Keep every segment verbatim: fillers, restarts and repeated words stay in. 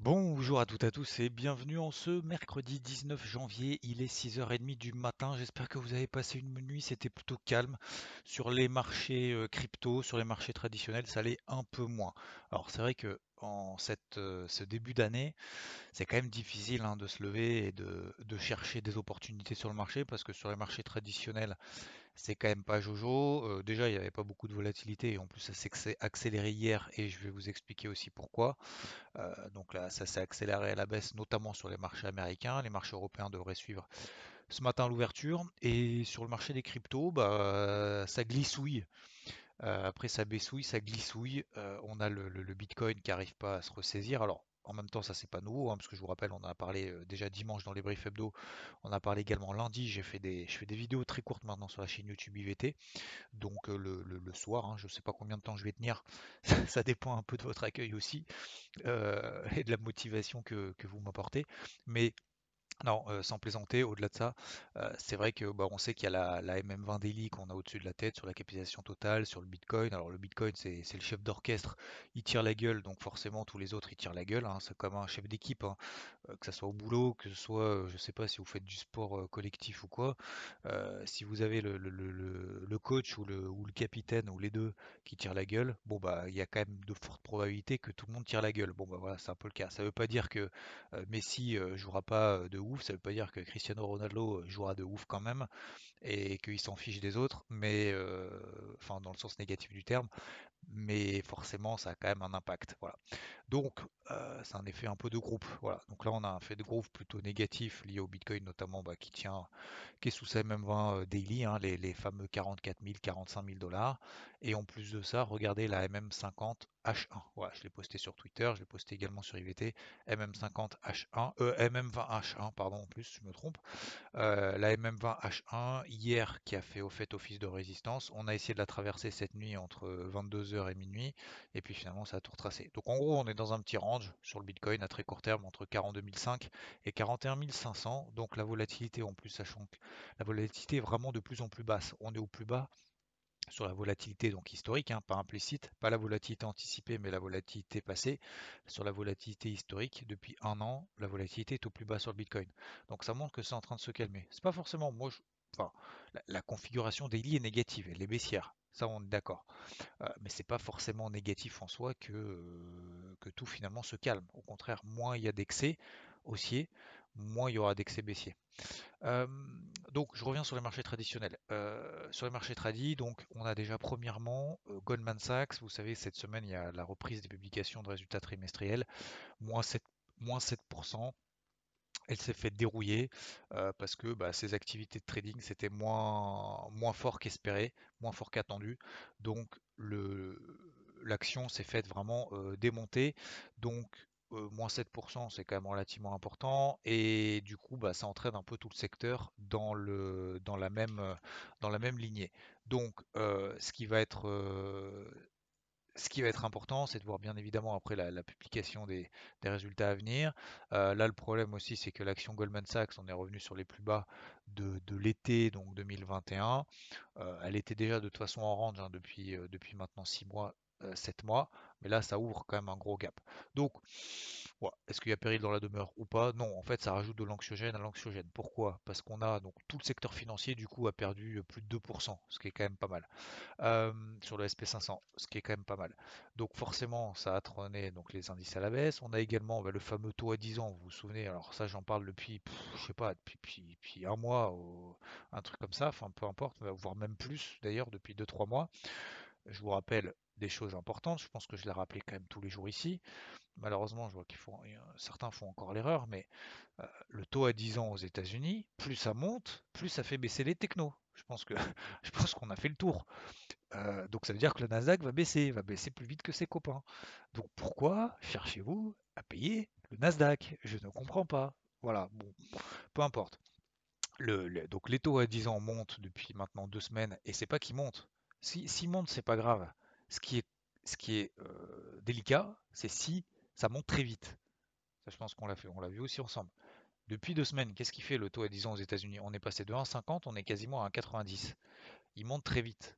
Bonjour à toutes et à tous et bienvenue en ce mercredi dix-neuf janvier, il est six heures trente du matin, j'espère que vous avez passé une nuit, c'était plutôt calme sur les marchés crypto, sur les marchés traditionnels ça l'est un peu moins. Alors c'est vrai que en cette, ce début d'année, c'est quand même difficile hein, de se lever et de, de chercher des opportunités sur le marché, parce que sur les marchés traditionnels, c'est quand même pas jojo. Euh, déjà, il n'y avait pas beaucoup de volatilité, et en plus, ça s'est accéléré hier, et je vais vous expliquer aussi pourquoi. Euh, donc là, ça s'est accéléré à la baisse, notamment sur les marchés américains. Les marchés européens devraient suivre ce matin l'ouverture. Et sur le marché des cryptos, bah, ça glissouille. Euh, après ça baissouille, ça glissouille, euh, on a le, le, le Bitcoin qui n'arrive pas à se ressaisir. Alors en même temps ça c'est pas nouveau, hein, parce que je vous rappelle on a parlé euh, déjà dimanche dans les briefs hebdo, on a parlé également lundi, j'ai fait des, je fais des vidéos très courtes maintenant sur la chaîne YouTube I V T, donc euh, le, le, le soir, hein, je ne sais pas combien de temps je vais tenir, ça, ça dépend un peu de votre accueil aussi, euh, et de la motivation que, que vous m'apportez, mais... Non, euh, sans plaisanter, au-delà de ça, euh, c'est vrai que bah, on sait qu'il y a la, la M M vingt daily qu'on a au-dessus de la tête sur la capitalisation totale, sur le Bitcoin. Alors le Bitcoin, c'est, c'est le chef d'orchestre, il tire la gueule, donc forcément tous les autres ils tirent la gueule. Hein, c'est comme un chef d'équipe, hein, que ce soit au boulot, que ce soit, je sais pas si vous faites du sport euh, collectif ou quoi. Euh, si vous avez le, le, le, le coach ou le, ou le capitaine ou les deux qui tirent la gueule, bon bah il y a quand même de fortes probabilités que tout le monde tire la gueule. Bon bah voilà, c'est un peu le cas. Ça veut pas dire que euh, Messi euh, jouera pas de ouf, ça veut pas dire que Cristiano Ronaldo jouera de ouf quand même et qu'il s'en fiche des autres, mais euh, enfin dans le sens négatif du terme, mais forcément ça a quand même un impact. Voilà. Donc euh, c'est un effet un peu de groupe. Voilà. Donc là on a un effet de groupe plutôt négatif lié au Bitcoin notamment, bah, qui tient, qui est sous sa M M vingt euh, daily, hein, les, les fameux quarante-quatre mille, quarante-cinq mille dollars. Et en plus de ça, regardez la M M cinquante H un. Voilà, je l'ai posté sur Twitter, je l'ai posté également sur I V T. M M cinquante H un, euh, M M vingt H un, pardon, en plus, je me trompe. Euh, la M M vingt H un, hier, qui a fait au fait office de résistance, on a essayé de la traverser cette nuit entre vingt-deux heures et minuit, et puis finalement, ça a tout retracé. Donc en gros, on est dans un petit range sur le Bitcoin à très court terme, entre quarante-deux mille cinq et quarante et un mille cinq cents. Donc la volatilité, en plus, sachant que la volatilité est vraiment de plus en plus basse. On est au plus bas sur la volatilité donc historique, hein, pas implicite, pas la volatilité anticipée, mais la volatilité passée. Sur la volatilité historique, depuis un an, la volatilité est au plus bas sur le Bitcoin. Donc ça montre que c'est en train de se calmer. C'est pas forcément, moi, je, enfin, la, la configuration daily est négative, elle est baissière. Ça, on est d'accord. Euh, mais c'est pas forcément négatif en soi que, euh, que tout finalement se calme. Au contraire, moins il y a d'excès haussier, moins il y aura d'excès baissier. Euh, donc je reviens sur les marchés traditionnels. Euh, sur les marchés tradis, donc on a déjà premièrement euh, Goldman Sachs. Vous savez, cette semaine il y a la reprise des publications de résultats trimestriels, moins sept pour cent. Elle s'est fait dérouiller euh, parce que bah, ses activités de trading c'était moins, moins fort qu'espéré, moins fort qu'attendu. Donc le, l'action s'est faite vraiment euh, démonter. Donc Euh, moins sept pour cent c'est quand même relativement important et du coup bah, ça entraîne un peu tout le secteur dans, le, dans, la, même, dans la même lignée. Donc euh, ce qui va être euh, ce qui va être important c'est de voir bien évidemment après la, la publication des, des résultats à venir. Euh, là le problème aussi c'est que l'action Goldman Sachs, on est revenu sur les plus bas de, de l'été donc deux mille vingt et un, euh, elle était déjà de toute façon en range hein, depuis, euh, depuis maintenant six mois, sept mois, mais là ça ouvre quand même un gros gap. Donc, ouais, est-ce qu'il y a péril dans la demeure ou pas? Non, en fait ça rajoute de l'anxiogène à l'anxiogène. Pourquoi? Parce qu'on a donc tout le secteur financier du coup a perdu plus de deux pour cent, ce qui est quand même pas mal. Euh, sur le S P cinq cents, ce qui est quand même pas mal. Donc forcément ça a trôné donc, les indices à la baisse. On a également bah, le fameux taux à dix ans, vous vous souvenez, alors ça j'en parle depuis, pff, je sais pas, depuis, depuis, depuis un mois, ou un truc comme ça, enfin peu importe, voire même plus d'ailleurs, depuis deux trois mois. je vous rappelle des choses importantes. Je pense que je l'ai rappelé quand même tous les jours ici. Malheureusement, je vois qu'ils font, certains font encore l'erreur, mais euh, le taux à dix ans aux États-Unis, plus ça monte, plus ça fait baisser les technos. Je pense que je pense qu'on a fait le tour. Euh, donc ça veut dire que le Nasdaq va baisser, va baisser plus vite que ses copains. Donc pourquoi cherchez-vous à payer le Nasdaq? Je ne comprends pas. Voilà, bon, peu importe. Le, le, donc les taux à dix ans montent depuis maintenant deux semaines, et c'est pas qu'ils montent. Si, s'ils montent, c'est pas grave. Ce qui est, ce qui est euh, délicat, c'est si ça monte très vite. Ça, je pense qu'on l'a fait, on l'a vu aussi ensemble. Depuis deux semaines, qu'est-ce qui fait le taux à dix ans aux États-Unis? On est passé de un virgule cinquante, on est quasiment à un virgule quatre-vingt-dix. Il monte très vite.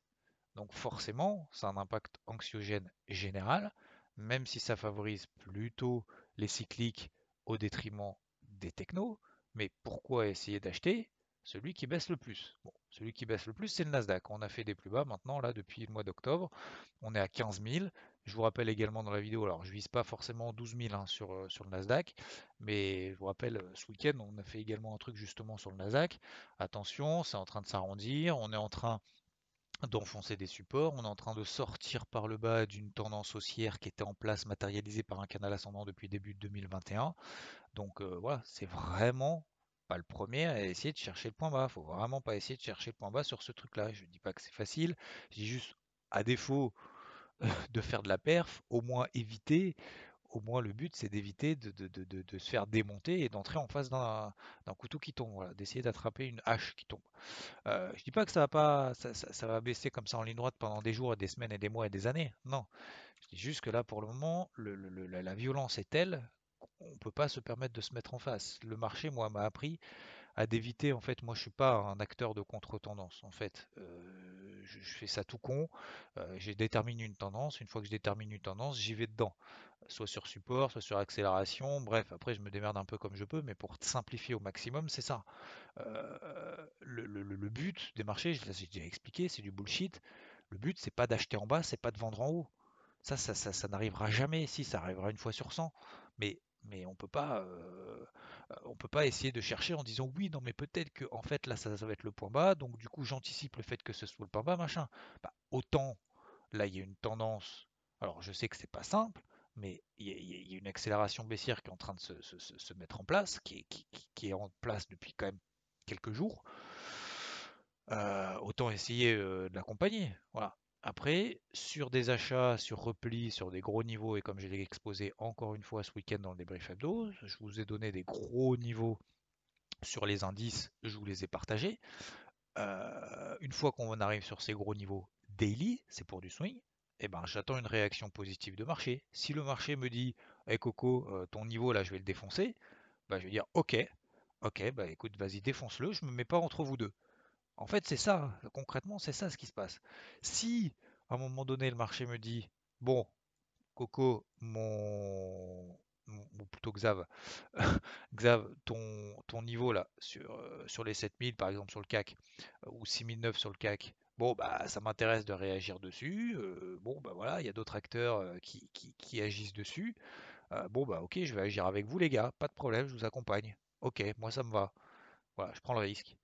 Donc forcément, ça a un impact anxiogène général, même si ça favorise plutôt les cycliques au détriment des technos. Mais pourquoi essayer d'acheter celui qui baisse le plus? Bon, celui qui baisse le plus, c'est le Nasdaq. On a fait des plus bas maintenant, là, depuis le mois d'octobre. On est à quinze mille. Je vous rappelle également dans la vidéo, alors je ne vise pas forcément douze mille hein, sur, euh, sur le Nasdaq, mais je vous rappelle, ce week-end, on a fait également un truc justement sur le Nasdaq. Attention, c'est en train de s'arrondir, on est en train d'enfoncer des supports, on est en train de sortir par le bas d'une tendance haussière qui était en place, matérialisée par un canal ascendant depuis début deux mille vingt et un. Donc euh, voilà, c'est vraiment pas le premier à essayer de chercher le point bas. Faut vraiment pas essayer de chercher le point bas sur ce truc-là. Je dis pas que c'est facile, je dis juste, à défaut de faire de la perf, au moins éviter, au moins le but c'est d'éviter de, de, de, de, de se faire démonter et d'entrer en face d'un couteau qui tombe, voilà, d'essayer d'attraper une hache qui tombe. Euh, je dis pas que ça va pas, ça, ça, ça va baisser comme ça en ligne droite pendant des jours, des semaines et des mois et des années, non. Je dis juste que là pour le moment, le, le, la, la violence est telle qu'on ne peut pas se permettre de se mettre en face. Le marché, moi, m'a appris à d'éviter, en fait, moi je suis pas un acteur de contre-tendance, en fait, euh, je, je fais ça tout con, euh, j'ai déterminé une tendance, une fois que je détermine une tendance, j'y vais dedans, soit sur support, soit sur accélération, bref, après je me démerde un peu comme je peux, mais pour simplifier au maximum, c'est ça. Euh, le, le, le but des marchés, je l'ai déjà expliqué, c'est du bullshit, le but c'est pas d'acheter en bas, c'est pas de vendre en haut, ça, ça, ça, ça n'arrivera jamais, si, ça arrivera une fois sur cent, mais... Mais on peut pas, euh, on peut pas essayer de chercher en disant oui, non mais peut-être que en fait là ça, ça va être le point bas, donc du coup j'anticipe le fait que ce soit le point bas, machin. Bah, autant là il y a une tendance. Alors je sais que c'est pas simple, mais il y, y, y a une accélération baissière qui est en train de se, se, se mettre en place, qui est, qui, qui est en place depuis quand même quelques jours. Euh, autant essayer euh, de l'accompagner, voilà. Après, sur des achats, sur repli, sur des gros niveaux, et comme je l'ai exposé encore une fois ce week-end dans le débrief hebdo, je vous ai donné des gros niveaux sur les indices, je vous les ai partagés. Euh, une fois qu'on arrive sur ces gros niveaux daily, c'est pour du swing, et ben j'attends une réaction positive de marché. Si le marché me dit hey, « Coco, euh, ton niveau là, je vais le défoncer ben, », je vais dire « Ok, ok, ben, écoute, vas-y, défonce-le, je me mets pas entre vous deux ». En fait, c'est ça, concrètement, c'est ça ce qui se passe. Si, à un moment donné, le marché me dit, bon, Coco, mon... ou plutôt Xav, Xav, ton, ton niveau là, sur, sur les sept mille, par exemple, sur le C A C, ou six mille neuf cents sur le C A C, bon, bah, ça m'intéresse de réagir dessus, euh, bon, bah voilà, il y a d'autres acteurs qui, qui, qui agissent dessus, euh, bon, bah ok, je vais agir avec vous les gars, pas de problème, je vous accompagne, ok, moi ça me va, voilà, je prends le risque.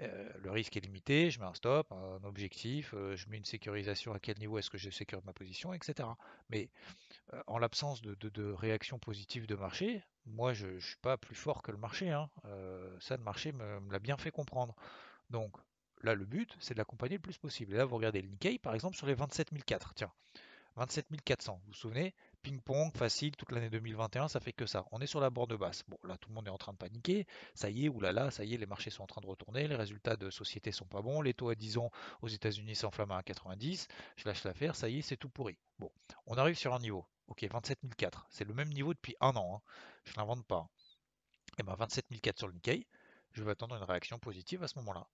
Euh, le risque est limité, je mets un stop, un objectif, euh, je mets une sécurisation, à quel niveau est-ce que je sécurise ma position, et cetera. Mais euh, en l'absence de, de, de réaction positive de marché, moi je ne suis pas plus fort que le marché, hein. Euh, ça le marché me, me l'a bien fait comprendre. Donc là le but c'est de l'accompagner le plus possible. Et là vous regardez le Nikkei par exemple sur les vingt-sept mille quatre cents, tiens, vingt-sept mille quatre cents, vous vous souvenez? Ping-pong, facile, toute l'année deux mille vingt et un, ça fait que ça. On est sur la borne basse. Bon, là, tout le monde est en train de paniquer. Ça y est, oulala, ça y est, les marchés sont en train de retourner. Les résultats de société sont pas bons. Les taux à dix ans aux États-Unis s'enflamment à un virgule quatre-vingt-dix. Je lâche l'affaire, ça y est, c'est tout pourri. Bon, on arrive sur un niveau. Ok, vingt-sept mille quatre. C'est le même niveau depuis un an. Hein. Je l'invente pas. Hein. Et ben, vingt-sept mille quatre sur le Nikkei. Je vais attendre une réaction positive à ce moment-là.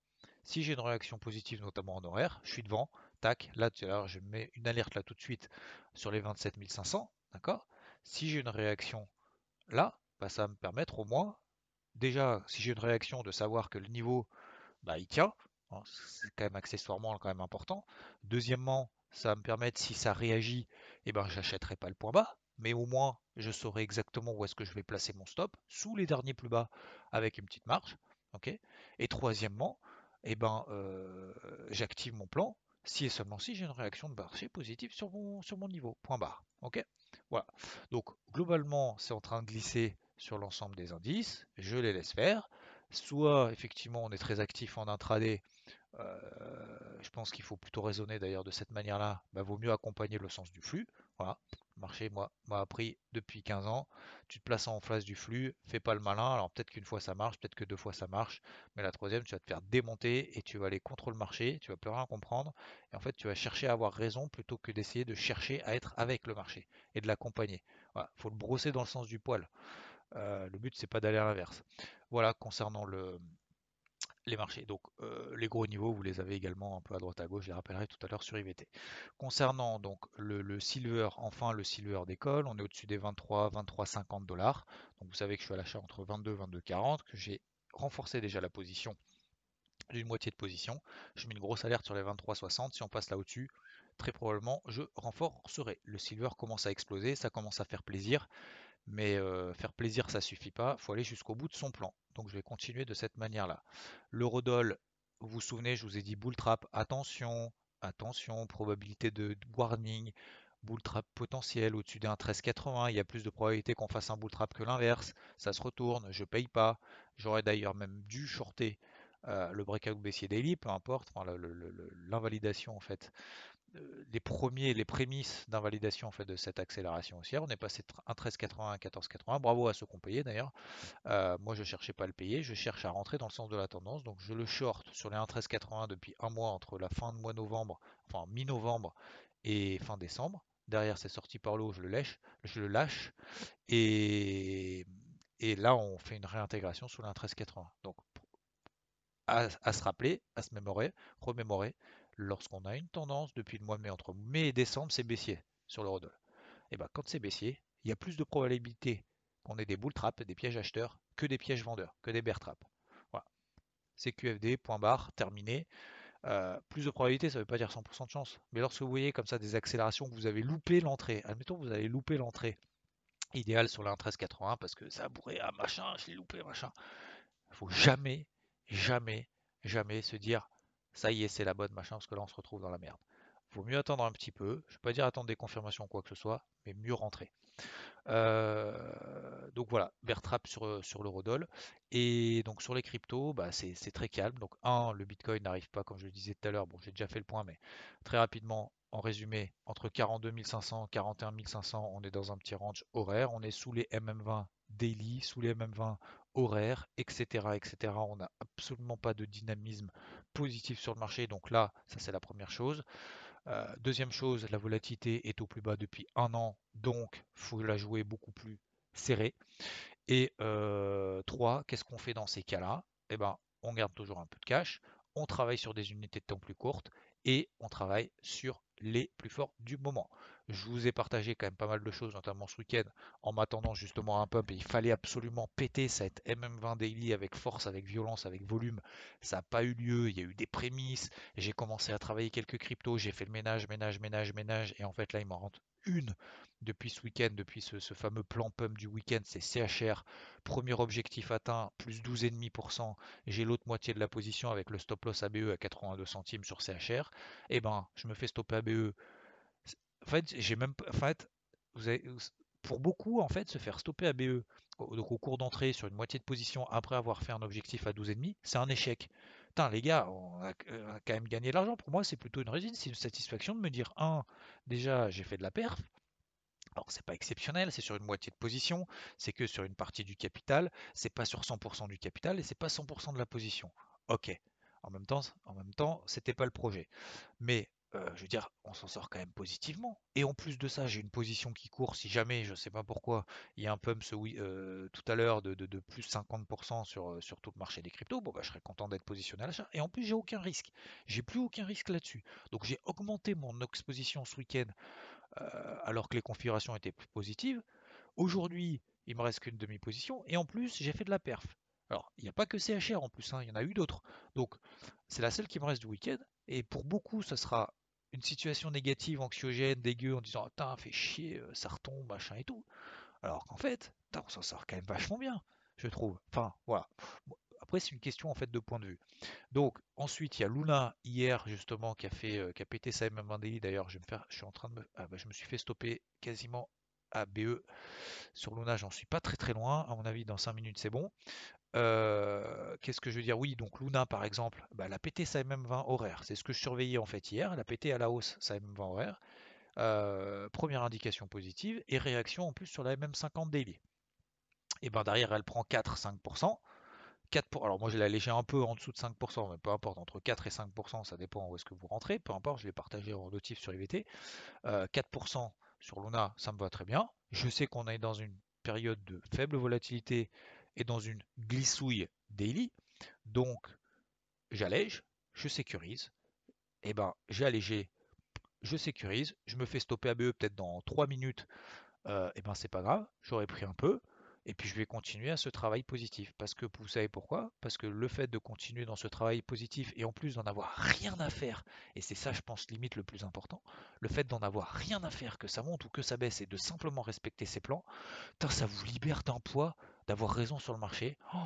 Si j'ai une réaction positive, notamment en horaire, je suis devant. Tac, là, là, je mets une alerte là tout de suite sur les vingt-sept mille cinq cents, d'accord? Si j'ai une réaction là, bah, ça va me permettre au moins, déjà, si j'ai une réaction de savoir que le niveau, bah, il tient, hein, c'est quand même accessoirement quand même important. Deuxièmement, ça va me permettre, si ça réagit, eh ben, j'achèterai pas le point bas, mais au moins, je saurai exactement où est-ce que je vais placer mon stop, sous les derniers plus bas, avec une petite marge, ok? Et troisièmement, eh ben, euh, j'active mon plan, si et seulement si j'ai une réaction de marché positive sur mon, sur mon niveau, point barre. Ok, voilà. Donc globalement, c'est en train de glisser sur l'ensemble des indices, je les laisse faire. Soit effectivement on est très actif en intraday, euh, je pense qu'il faut plutôt raisonner d'ailleurs de cette manière-là, bah, vaut mieux accompagner le sens du flux. Voilà, le marché moi m'a appris depuis quinze ans, tu te places en face du flux, fais pas le malin, alors peut-être qu'une fois ça marche, peut-être que deux fois ça marche, mais la troisième tu vas te faire démonter et tu vas aller contre le marché, tu vas plus rien comprendre, et en fait tu vas chercher à avoir raison plutôt que d'essayer de chercher à être avec le marché et de l'accompagner. Voilà, faut le brosser dans le sens du poil. Euh, le but c'est pas d'aller à l'inverse. Voilà concernant le, les marchés. Donc euh, les gros niveaux vous les avez également un peu à droite à gauche, je les rappellerai tout à l'heure sur I V T. Concernant donc le, le silver, enfin le silver décolle, on est au-dessus des vingt-trois, vingt-trois cinquante dollars. Donc vous savez que je suis à l'achat entre vingt-deux, vingt-deux quarante, que j'ai renforcé déjà la position d'une moitié de position. Je mets une grosse alerte sur les vingt-trois soixante, si on passe là au-dessus, très probablement je renforcerai. Le silver commence à exploser, ça commence à faire plaisir. Mais euh, faire plaisir, ça suffit pas, il faut aller jusqu'au bout de son plan. Donc je vais continuer de cette manière-là. L'eurodoll, vous vous souvenez, je vous ai dit bull trap, attention, attention, probabilité de warning, bull trap potentiel au-dessus d'un treize quatre-vingts, il y a plus de probabilité qu'on fasse un bull trap que l'inverse, ça se retourne, je paye pas. J'aurais d'ailleurs même dû shorter euh, le breakout baissier daily, peu importe, enfin, l'invalidation en fait. Les premiers, les prémices d'invalidation en fait de cette accélération haussière, on est passé de un treize quatre-vingts à un quatorze quatre-vingts, bravo à ceux qu'on payait d'ailleurs. Euh, moi je cherchais pas à le payer, je cherche à rentrer dans le sens de la tendance, donc je le short sur les un treize quatre-vingts depuis un mois entre la fin de mois novembre, enfin mi-novembre et fin décembre. Derrière c'est sorti par le haut, je le lèche, je le lâche, et, et là on fait une réintégration sous les un treize quatre-vingts. Donc à, à se rappeler, à se mémorer, remémorer. Lorsqu'on a une tendance depuis le mois de mai, entre mai et décembre, c'est baissier sur l'eurodoll. Et bien quand c'est baissier, il y a plus de probabilité qu'on ait des bull traps, des pièges acheteurs, que des pièges vendeurs, que des bear traps. Voilà. C'est Q F D, point barre, terminé. Euh, plus de probabilité, ça ne veut pas dire cent pour cent de chance. Mais lorsque vous voyez comme ça des accélérations, que vous avez loupé l'entrée, admettons que vous avez loupé l'entrée idéale sur la un treize quatre-vingts parce que ça a bourré, ah machin, je l'ai loupé, machin. Il ne faut jamais, jamais, jamais se dire... ça y est, c'est la bonne machin, parce que là on se retrouve dans la merde. Vaut mieux attendre un petit peu, je ne vais pas dire attendre des confirmations ou quoi que ce soit, mais mieux rentrer. Euh, donc voilà, bear trap sur, sur l'eurodoll. Et donc sur les cryptos, bah c'est très calme. Donc un, le bitcoin n'arrive pas, comme je le disais tout à l'heure, bon j'ai déjà fait le point, mais très rapidement, en résumé, entre quarante-deux mille cinq cents et quarante et un mille cinq cents, on est dans un petit range horaire, on est sous les M M vingt daily, sous les M M vingt horaires, et cetera, et cetera. On n'a absolument pas de dynamisme positif sur le marché, donc là, ça c'est la première chose. Euh, deuxième chose, la volatilité est au plus bas depuis un an, donc faut la jouer beaucoup plus serrée. Et euh, trois, qu'est-ce qu'on fait dans ces cas-là? Eh ben, on garde toujours un peu de cash, on travaille sur des unités de temps plus courtes et on travaille sur les plus forts du moment. Je vous ai partagé quand même pas mal de choses, notamment ce week-end, en m'attendant justement à un pump, et il fallait absolument péter cette M M vingt daily avec force, avec violence, avec volume. Ça n'a pas eu lieu, il y a eu des prémices, j'ai commencé à travailler quelques cryptos, j'ai fait le ménage, ménage, ménage, ménage, et en fait là il m'en rentre une depuis ce week-end, depuis ce, ce fameux plan pump du week-end, c'est C H R, premier objectif atteint, plus douze virgule cinq pour cent, j'ai l'autre moitié de la position avec le stop loss A B E à quatre-vingt-deux centimes sur C H R, et ben je me fais stopper A B E. En fait, j'ai même, en fait, vous avez, pour beaucoup, en fait, se faire stopper A B E, donc au cours d'entrée sur une moitié de position après avoir fait un objectif à douze virgule cinq, c'est un échec. Putain, les gars, on a quand même gagné de l'argent. Pour moi, c'est plutôt une résine, c'est une satisfaction de me dire, un, déjà, j'ai fait de la perf. Alors, c'est pas exceptionnel, c'est sur une moitié de position, c'est que sur une partie du capital, c'est pas sur cent pour cent du capital et c'est pas cent pour cent de la position. Ok. En même temps, en même temps, c'était pas le projet. Mais Euh, je veux dire, on s'en sort quand même positivement. Et en plus de ça, j'ai une position qui court. Si jamais, je ne sais pas pourquoi, il y a un pump ce, euh, tout à l'heure de, de, de plus cinquante pour cent sur, sur tout le marché des cryptos, bon, bah, je serais content d'être positionné à l'achat. Et en plus, j'ai aucun risque. J'ai plus aucun risque là-dessus. Donc j'ai augmenté mon exposition ce week-end euh, alors que les configurations étaient plus positives. Aujourd'hui, il me reste qu'une demi-position. Et en plus, j'ai fait de la perf. Alors, il n'y a pas que C H R en plus, hein, il y en a eu d'autres. Donc, c'est la seule qui me reste du week-end. Et pour beaucoup, ça sera une situation négative, anxiogène, dégueu, en disant « putain, fait chier, ça retombe, machin et tout ». Alors qu'en fait, on s'en sort quand même vachement bien, je trouve. Enfin, voilà. après c'est une question en fait de point de vue. Donc ensuite il y a Luna hier justement qui a fait euh, qui a pété sa M M un daily. D'ailleurs je vais me faire, je suis en train de me, ah, bah, je me suis fait stopper quasiment à B E sur Luna, j'en suis pas très très loin, à mon avis dans cinq minutes c'est bon. Euh, qu'est-ce que je veux dire, oui donc Luna par exemple, bah, elle a pété sa M M vingt horaire, c'est ce que je surveillais en fait hier, elle a pété à la hausse sa M M vingt horaire, euh, première indication positive et réaction en plus sur la M M cinquante daily. Et ben derrière elle prend quatre à cinq pour cent, quatre pour... alors moi je l'ai allégé un peu en dessous de cinq pour cent, mais peu importe, entre quatre et cinq pour cent ça dépend où est-ce que vous rentrez, peu importe, je l'ai partagé en notif sur I V T, euh, quatre pour cent sur Luna ça me va très bien, je sais qu'on est dans une période de faible volatilité et dans une glissouille daily, donc j'allège, je sécurise, et ben j'ai allégé, je sécurise, je me fais stopper A B E peut-être dans trois minutes, euh, et ben c'est pas grave, j'aurais pris un peu, et puis je vais continuer à ce travail positif, parce que vous savez pourquoi, parce que le fait de continuer dans ce travail positif, et en plus d'en avoir rien à faire, et c'est ça je pense limite le plus important, le fait d'en avoir rien à faire, que ça monte ou que ça baisse, et de simplement respecter ses plans, putain, ça vous libère d'un poids, d'avoir raison sur le marché. Oh,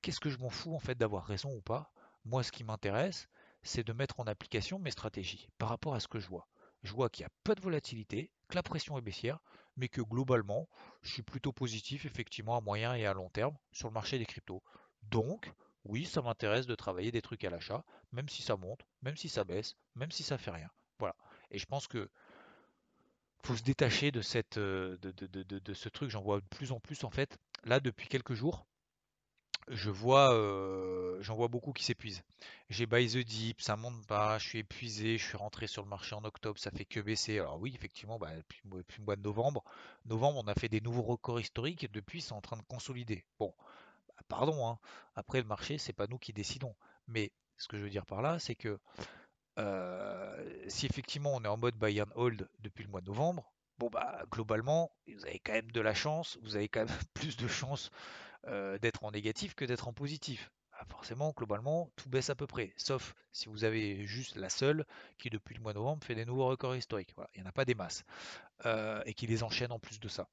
qu'est-ce que je m'en fous en fait d'avoir raison ou pas, moi ce qui m'intéresse, c'est de mettre en application mes stratégies, par rapport à ce que je vois. Je vois qu'il y a peu de volatilité, que la pression est baissière, mais que globalement, je suis plutôt positif effectivement à moyen et à long terme sur le marché des cryptos. Donc, oui, ça m'intéresse de travailler des trucs à l'achat, même si ça monte, même si ça baisse, même si ça fait rien. Voilà. Et je pense que faut se détacher de, cette, de, de, de, de ce truc. J'en vois de plus en plus en fait. Là, depuis quelques jours, je vois, euh, j'en vois beaucoup qui s'épuisent. J'ai buy the dip, ça monte pas, je suis épuisé, je suis rentré sur le marché en octobre, ça fait que baisser. Alors oui, effectivement, bah, depuis, depuis le mois de novembre, novembre, on a fait des nouveaux records historiques et depuis, c'est en train de consolider. Bon, bah, pardon, hein. Après le marché, c'est pas nous qui décidons. Mais ce que je veux dire par là, c'est que euh, si effectivement on est en mode buy and hold depuis le mois de novembre, bon bah globalement, vous avez quand même de la chance, vous avez quand même plus de chance Euh, d'être en négatif que d'être en positif. Ah, forcément, globalement, tout baisse à peu près, sauf si vous avez juste la seule qui, depuis le mois de novembre, fait des nouveaux records historiques. Voilà, il n'y en a pas des masses, euh, et qui les enchaîne en plus de ça.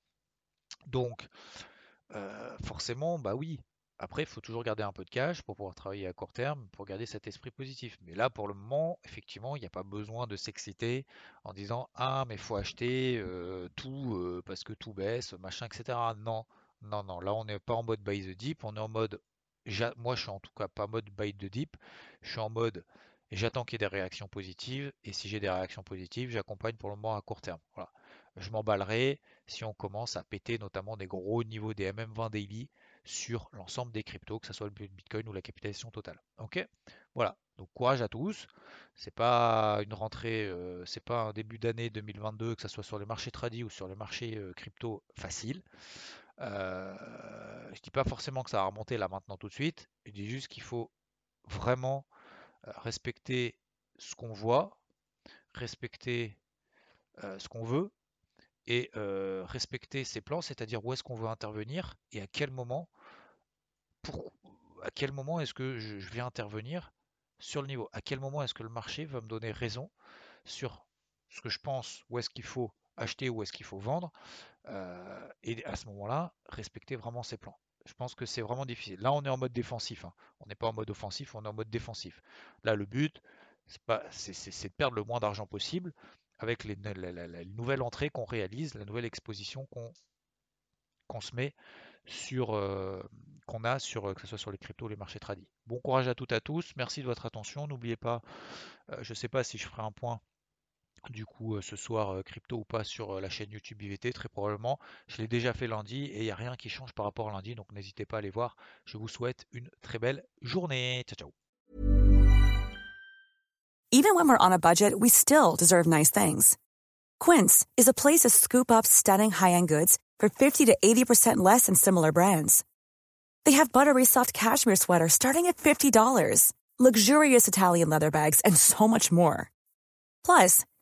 Donc, euh, forcément, bah oui, après, il faut toujours garder un peu de cash pour pouvoir travailler à court terme, pour garder cet esprit positif. Mais là, pour le moment, effectivement, il n'y a pas besoin de s'exciter en disant « Ah, mais il faut acheter euh, tout euh, parce que tout baisse, machin, et cetera » Non. Non, non, là on n'est pas en mode buy the dip, on est en mode, moi je suis en tout cas pas en mode buy the dip, je suis en mode j'attends qu'il y ait des réactions positives, et si j'ai des réactions positives, j'accompagne pour le moment à court terme. Voilà. Je m'emballerai si on commence à péter notamment des gros niveaux des M M vingt daily sur l'ensemble des cryptos, que ce soit le Bitcoin ou la capitalisation totale. Ok, voilà, donc courage à tous, c'est pas une rentrée, euh, c'est pas un début d'année deux mille vingt-deux, que ce soit sur les marchés tradis ou sur les marchés euh, crypto facile. Euh, je dis pas forcément que ça va remonter là maintenant tout de suite, je dis juste qu'il faut vraiment respecter ce qu'on voit, respecter euh, ce qu'on veut et euh, respecter ses plans, c'est-à-dire où est-ce qu'on veut intervenir et à quel moment, pour, à quel moment est-ce que je, je vais intervenir sur le niveau, à quel moment est-ce que le marché va me donner raison sur ce que je pense, où est-ce qu'il faut acheter, où est-ce qu'il faut vendre, euh, et à ce moment-là, respecter vraiment ses plans. Je pense que c'est vraiment difficile. Là, on est en mode défensif, hein. On n'est pas en mode offensif, on est en mode défensif. Là, le but, c'est pas, c'est, c'est, c'est de perdre le moins d'argent possible avec les, la, la, la nouvelle entrée qu'on réalise, la nouvelle exposition qu'on, qu'on se met sur, euh, qu'on a sur, que ce soit sur les cryptos, les marchés tradis. Bon courage à toutes à tous, merci de votre attention. N'oubliez pas, euh, je ne sais pas si je ferai un point du coup ce soir crypto ou pas sur la chaîne YouTube I V T, très probablement, je l'ai déjà fait lundi et il n'y a rien qui change par rapport à lundi, donc n'hésitez pas à aller voir, je vous souhaite une très belle journée, ciao ciao. Even when we're on a budget, we still deserve nice things. Quince is a place to scoop up stunning high-end goods for fifty to eighty percent less than similar brands. They have buttery soft cashmere sweaters starting at fifty dollars, luxurious Italian leather bags and so much more. Plus,